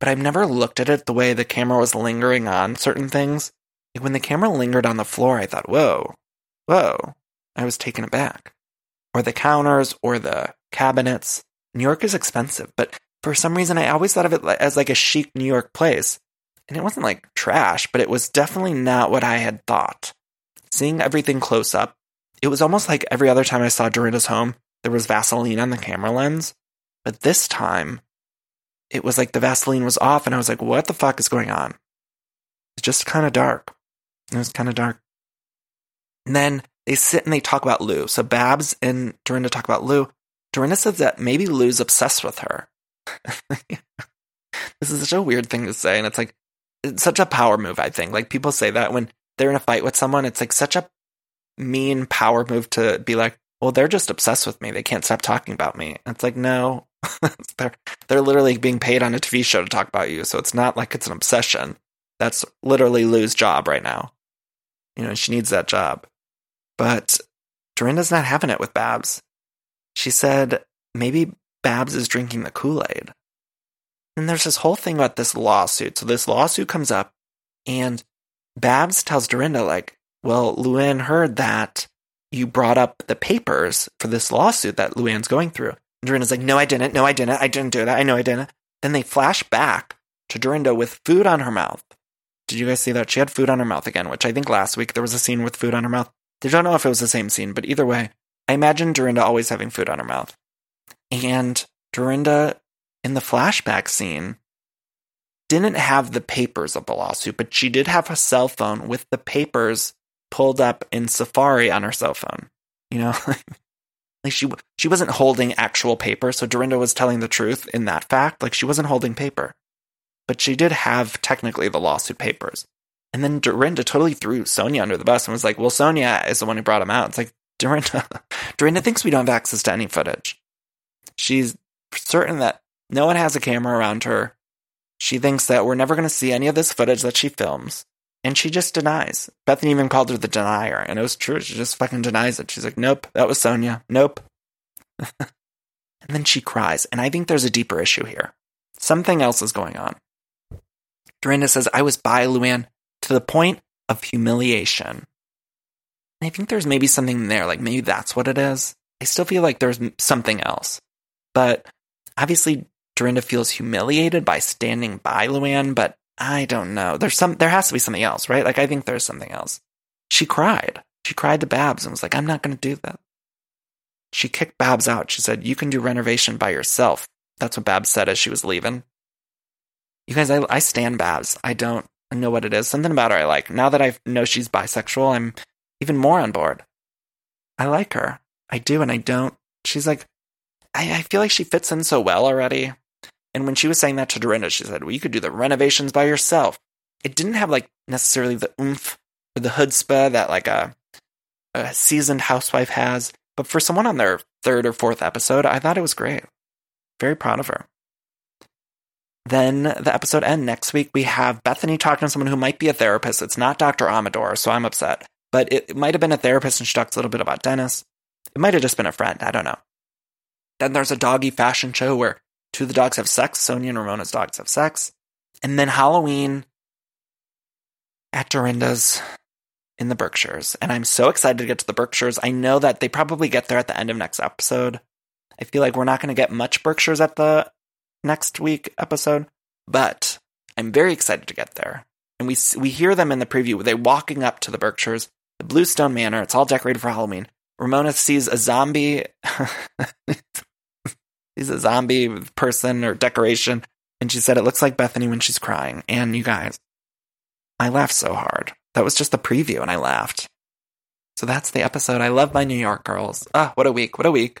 but I've never looked at it the way the camera was lingering on certain things. Like, when the camera lingered on the floor, I thought, whoa, whoa. I was taken aback. Or the counters, or the cabinets. New York is expensive, but for some reason I always thought of it as like a chic New York place. and it wasn't like trash, but it was definitely not what I had thought. Seeing everything close up, it was almost like every other time I saw Dorinda's home, there was Vaseline on the camera lens. But this time, it was like the Vaseline was off, and I was like, what the fuck is going on? It's just kind of dark. It was kind of dark. And then they sit and they talk about Lou. So Babs and Dorinda talk about Lou. Dorinda says that maybe Lou's obsessed with her. This is such a weird thing to say, and it's like, it's such a power move, I think. Like, people say that when they're in a fight with someone, it's like such a mean power move to be like, well, they're just obsessed with me. They can't stop talking about me. And it's like, no, they're, they're literally being paid on a T V show to talk about you. So it's not like it's an obsession. That's literally Lou's job right now. You know, she needs that job. But Dorinda's not having it with Babs. She said, maybe Babs is drinking the Kool-Aid. And there's this whole thing about this lawsuit. So this lawsuit comes up, and Babs tells Dorinda, like, well, Luann heard that you brought up the papers for this lawsuit that Luann's going through. And Dorinda's like, no, I didn't. No, I didn't. I didn't do that. I know I didn't. Then they flash back to Dorinda with food on her mouth. Did you guys see that? She had food on her mouth again, which I think last week there was a scene with food on her mouth. I don't know if it was the same scene, but either way, I imagine Dorinda always having food on her mouth. And Dorinda, in the flashback scene, didn't have the papers of the lawsuit, but she did have a cell phone with the papers pulled up in Safari on her cell phone. You know, like she she wasn't holding actual paper, so Dorinda was telling the truth in that fact. Like, she wasn't holding paper, but she did have technically the lawsuit papers. And then Dorinda totally threw Sonia under the bus and was like, well, Sonia is the one who brought him out. It's like, Dorinda, Dorinda thinks we don't have access to any footage. She's certain that no one has a camera around her. She thinks that we're never going to see any of this footage that she films. And she just denies. Bethany even called her the denier, and it was true. She just fucking denies it. She's like, nope, that was Sonia. Nope. And then she cries. And I think there's a deeper issue here. Something else is going on. Dorinda says, I was by Luann to the point of humiliation. And I think there's maybe something there. Like, maybe that's what it is. I still feel like there's something else. But obviously, Dorinda feels humiliated by standing by Luann, but I don't know. There's some. There has to be something else, right? Like, I think there's something else. She cried. She cried to Babs and was like, I'm not going to do that. She kicked Babs out. She said, you can do renovation by yourself. That's what Babs said as she was leaving. You guys, I, I stand Babs. I don't know what it is. Something about her I like. Now that I know she's bisexual, I'm even more on board. I like her. I do, and I don't. She's like, I, I feel like she fits in so well already. And when she was saying that to Dorinda, she said, well, you could do the renovations by yourself. It didn't have, like, necessarily the oomph or the chutzpah that, like, a, a seasoned housewife has. But for someone on their third or fourth episode, I thought it was great. Very proud of her. Then the episode ends. Next week, we have Bethany talking to someone who might be a therapist. It's not Doctor Amador, so I'm upset. But it, it might have been a therapist, and she talks a little bit about Dennis. It might have just been a friend. I don't know. Then there's a doggy fashion show where two of the dogs have sex. Sonia and Ramona's dogs have sex. And then Halloween at Dorinda's in the Berkshires. And I'm so excited to get to the Berkshires. I know that they probably get there at the end of next episode. I feel like we're not going to get much Berkshires at the next week episode. But I'm very excited to get there. And we we hear them in the preview. They're walking up to the Berkshires, the Bluestone Manor. It's all decorated for Halloween. Ramona sees a zombie... He's a zombie person or decoration. And she said, it looks like Bethany when she's crying. And you guys, I laughed so hard. That was just the preview, and I laughed. So that's the episode. I love my New York girls. Ah, what a week. What a week.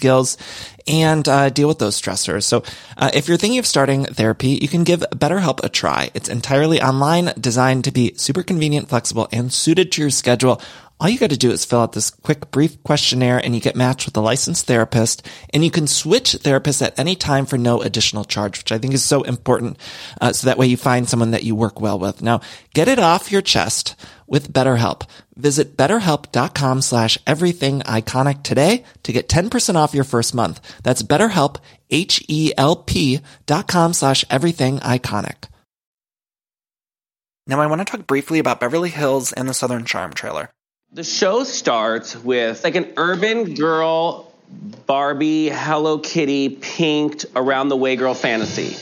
skills and uh, deal with those stressors. So uh, if you're thinking of starting therapy, you can give BetterHelp a try. It's entirely online, designed to be super convenient, flexible, and suited to your schedule. All you got to do is fill out this quick, brief questionnaire and you get matched with a licensed therapist, and you can switch therapists at any time for no additional charge, which I think is so important. Uh, so that way you find someone that you work well with. Now, get it off your chest with BetterHelp. Visit betterhelp.com slash everything iconic today to get ten percent off your first month. That's BetterHelp, H E L P dot com slash everything iconic. Now, I want to talk briefly about Beverly Hills and the Southern Charm trailer. The show starts with like an urban girl, Barbie, Hello Kitty, pinked, around the way girl fantasy.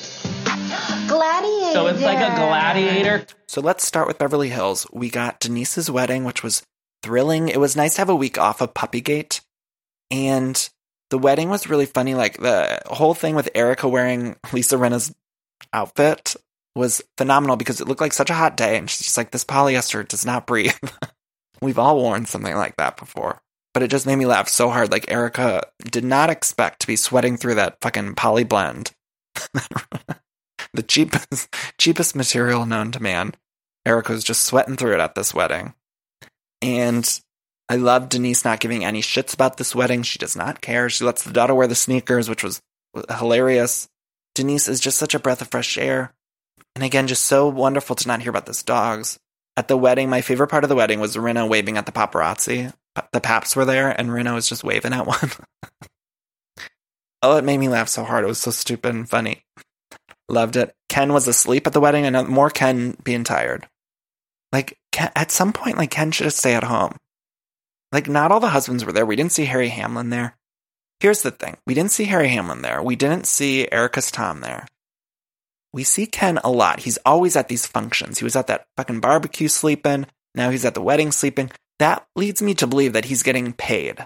Gladiator. So it's like a gladiator. So let's start with Beverly Hills. We got Denise's wedding, which was thrilling. It was nice to have a week off of Puppygate. And the wedding was really funny. Like the whole thing with Erica wearing Lisa Rinna's outfit was phenomenal because it looked like such a hot day. And she's just like, this polyester does not breathe. We've all worn something like that before, but it just made me laugh so hard. Like, Erica did not expect to be sweating through that fucking poly blend. The cheapest, cheapest material known to man. Erica was just sweating through it at this wedding. And I love Denise not giving any shits about this wedding. She does not care. She lets the daughter wear the sneakers, which was hilarious. Denise is just such a breath of fresh air. And again, just so wonderful to not hear about those dogs. At the wedding, my favorite part of the wedding was Rinna waving at the paparazzi. The paps were there, and Rinna was just waving at one. Oh, it made me laugh so hard. It was so stupid and funny. Loved it. Ken was asleep at the wedding, and more Ken being tired. Like, Ken, at some point, like, Ken should have stayed at home. Like, not all the husbands were there. We didn't see Harry Hamlin there. Here's the thing. We didn't see Harry Hamlin there. We didn't see Erica's Tom there. We see Ken a lot. He's always at these functions. He was at that fucking barbecue sleeping. Now he's at the wedding sleeping. That leads me to believe that he's getting paid.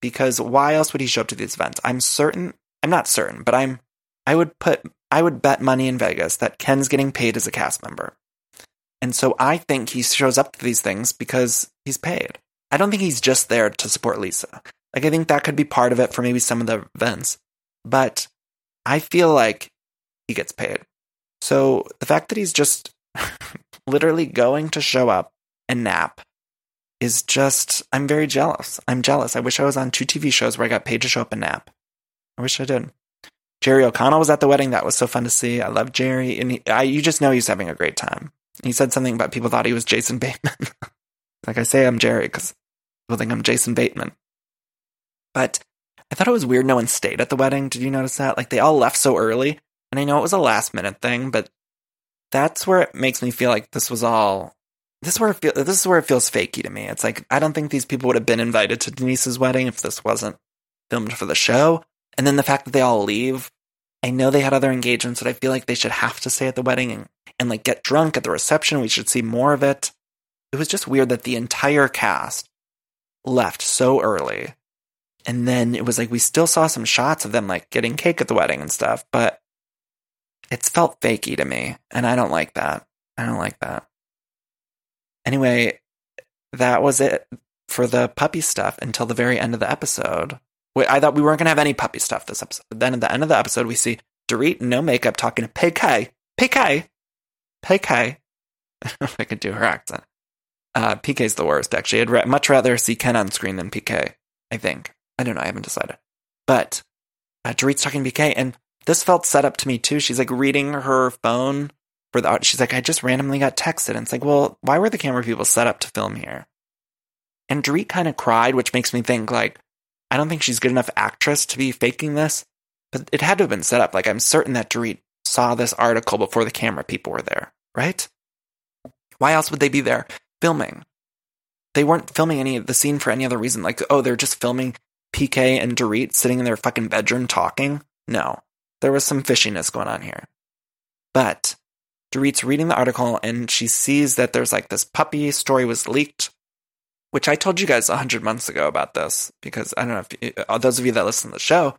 Because why else would he show up to these events? I'm certain, I'm not certain, but I'm, I would put, I would bet money in Vegas that Ken's getting paid as a cast member. And so I think he shows up to these things because he's paid. I don't think he's just there to support Lisa. Like, I think that could be part of it for maybe some of the events. But I feel like he gets paid. So the fact that he's just literally going to show up and nap is just, I'm very jealous. I'm jealous. I wish I was on two T V shows where I got paid to show up and nap. I wish I did. Jerry O'Connell was at the wedding. That was so fun to see. I love Jerry. And he, I, you just know he's having a great time. He said something about people thought he was Jason Bateman. Like, I say I'm Jerry because people think I'm Jason Bateman. But I thought it was weird no one stayed at the wedding. Did you notice that? Like, they all left so early. And I know it was a last minute thing, but that's where it makes me feel like this was all, this is where it, feel, this is where it feels fakey to me. It's like, I don't think these people would have been invited to Denise's wedding if this wasn't filmed for the show. And then the fact that they all leave, I know they had other engagements, but I feel like they should have to stay at the wedding and, and like get drunk at the reception. We should see more of it. It was just weird that the entire cast left so early. And then it was like, we still saw some shots of them like getting cake at the wedding and stuff, but it's felt fakey to me, and I don't like that. I don't like that. Anyway, that was it for the puppy stuff until the very end of the episode. Wait, I thought we weren't going to have any puppy stuff this episode. Then at the end of the episode, we see Dorit, no makeup, talking to Pei Kai. Pei Kai. Pei Kai. I don't know if I could do her accent. Uh, P K's the worst, actually. I'd ra- much rather see Ken on screen than P K, I think. I don't know. I haven't decided. But uh, Dorit's talking to P K, and this felt set up to me, too. She's, like, reading her phone for the... She's like, I just randomly got texted. And it's like, well, why were the camera people set up to film here? And Dorit kind of cried, which makes me think, like, I don't think she's a good enough actress to be faking this. But it had to have been set up. Like, I'm certain that Dorit saw this article before the camera people were there, right? Why else would they be there filming? They weren't filming any of the scene for any other reason. Like, oh, they're just filming P K and Dorit sitting in their fucking bedroom talking? No. There was some fishiness going on here. But Dorit's reading the article, and she sees that there's, like, this puppy story was leaked, which I told you guys a hundred months ago about this, because I don't know if you, those of you that listen to the show,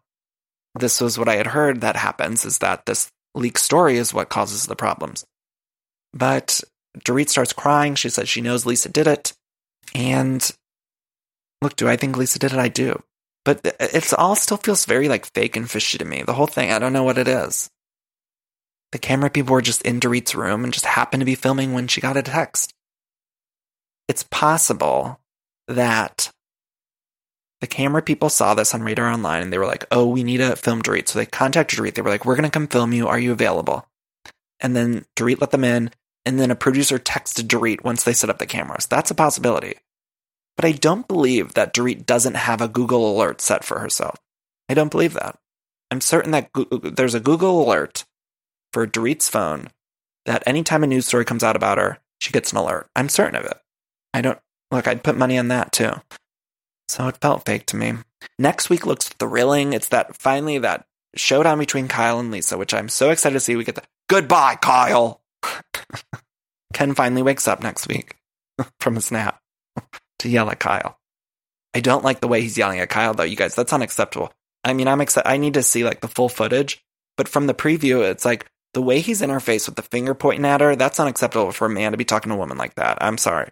this was what I had heard that happens, is that this leak story is what causes the problems. But Dorit starts crying. She says she knows Lisa did it. And look, do I think Lisa did it? I do. But it all still feels very, like, fake and fishy to me. The whole thing, I don't know what it is. The camera people were just in Dorit's room and just happened to be filming when she got a text. It's possible that the camera people saw this on Radar Online, and they were like, oh, we need to film Dorit. So they contacted Dorit. They were like, we're going to come film you. Are you available? And then Dorit let them in, and then a producer texted Dorit once they set up the cameras. That's a possibility. But I don't believe that Dorit doesn't have a Google alert set for herself. I don't believe that. I'm certain that Google, there's a Google alert for Dorit's phone that anytime a news story comes out about her, she gets an alert. I'm certain of it. I don't, look, I'd put money on that too. So it felt fake to me. Next week looks thrilling. It's that finally that showdown between Kyle and Lisa, which I'm so excited to see. We get the goodbye, Kyle. Ken finally wakes up next week from a snap to yell at Kyle. I don't like the way he's yelling at Kyle, though, you guys. That's unacceptable. I mean, I'm excited. I need to see, like, the full footage. But from the preview, it's like the way he's in her face with the finger pointing at her. That's unacceptable for a man to be talking to a woman like that. I'm sorry.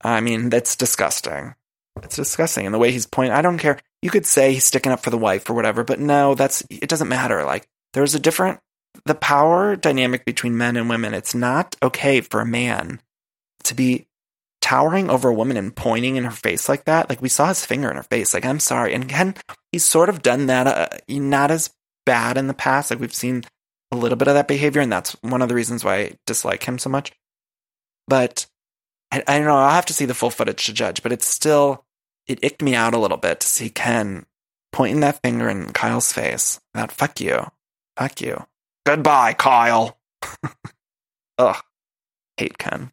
I mean, that's disgusting. It's disgusting. And the way he's pointing, I don't care. You could say he's sticking up for the wife or whatever, but no, that's, it doesn't matter. Like, there's a different, the power dynamic between men and women. It's not okay for a man to be towering over a woman and pointing in her face like that. Like, we saw his finger in her face. Like, I'm sorry. And again, he's sort of done that, uh, not as bad in the past. Like, we've seen a little bit of that behavior, and that's one of the reasons why I dislike him so much. But I, I don't know. I'll have to see the full footage to judge, but it's still, it icked me out a little bit to see Ken pointing that finger in Kyle's face. That, fuck you. Fuck you. Goodbye, Kyle. Ugh. Hate Ken.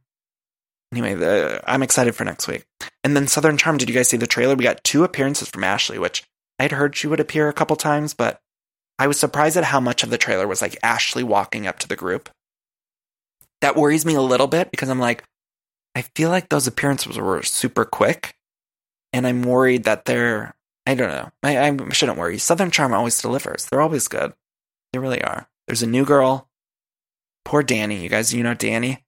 Anyway, the, I'm excited for next week. And then Southern Charm, did you guys see the trailer? We got two appearances from Ashley, which I'd heard she would appear a couple times, but I was surprised at how much of the trailer was, like, Ashley walking up to the group. That worries me a little bit, because I'm like, I feel like those appearances were super quick. And I'm worried that they're, I don't know. I, I shouldn't worry. Southern Charm always delivers. They're always good. They really are. There's a new girl. Poor Danny. You guys, you know Danny?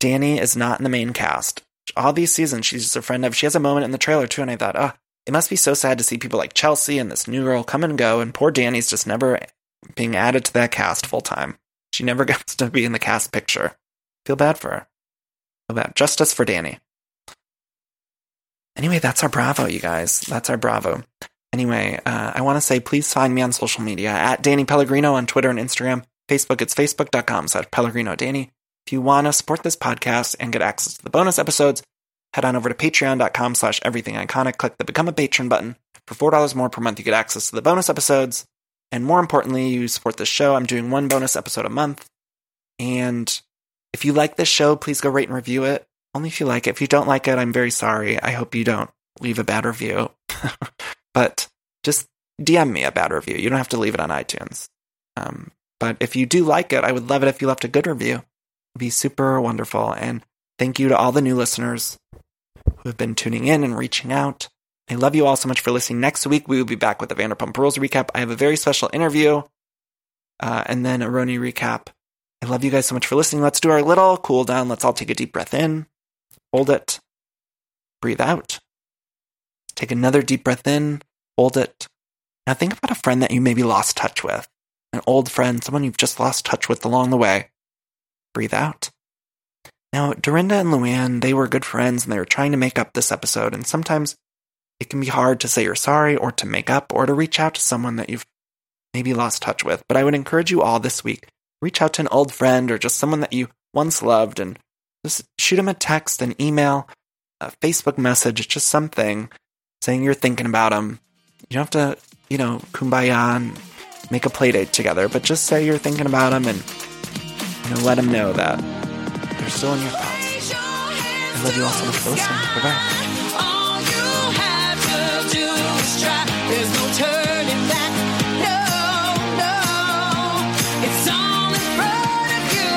Danny is not in the main cast. All these seasons, she's just a friend of. She has a moment in the trailer, too. And I thought, oh, it must be so sad to see people like Chelsea and this new girl come and go. And poor Danny's just never being added to that cast full time. She never gets to be in the cast picture. Feel bad for her. Feel bad. Justice for Danny. Anyway, that's our Bravo, you guys. That's our Bravo. Anyway, uh, I want to say, please find me on social media at Danny Pellegrino on Twitter and Instagram. Facebook, it's facebook.com slash Pellegrino Danny. If you want to support this podcast and get access to the bonus episodes, head on over to patreon.com slash everything iconic. Click the Become a Patron button. For four dollars more per month, you get access to the bonus episodes. And more importantly, you support this show. I'm doing one bonus episode a month. And if you like this show, please go rate and review it. Only if you like it. If you don't like it, I'm very sorry. I hope you don't leave a bad review. But just D M me a bad review. You don't have to leave it on iTunes. Um, but if you do like it, I would love it if you left a good review. It would be super wonderful. And thank you to all the new listeners who have been tuning in and reaching out. I love you all so much for listening. Next week, we will be back with a Vanderpump Rules recap. I have a very special interview uh, and then a Roni recap. I love you guys so much for listening. Let's do our little cool down. Let's all take a deep breath in. Hold it. Breathe out. Take another deep breath in. Hold it. Now think about a friend that you maybe lost touch with. An old friend, someone you've just lost touch with along the way. Breathe out. Now, Dorinda and Luann, they were good friends and they were trying to make up this episode, and sometimes it can be hard to say you're sorry or to make up or to reach out to someone that you've maybe lost touch with. But I would encourage you all this week, reach out to an old friend or just someone that you once loved and just shoot them a text, an email, a Facebook message, just something saying you're thinking about them. You don't have to, you know, kumbaya and make a play date together, but just say you're thinking about them and, you know, let them know that they're still in your thoughts. I love you all so much for listening. Bye-bye. All you have to do is try. There's no turning back. No, no. It's all in front of you.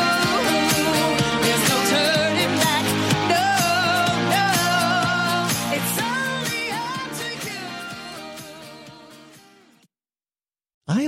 There's no turning back. No, no. It's only up to you. I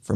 for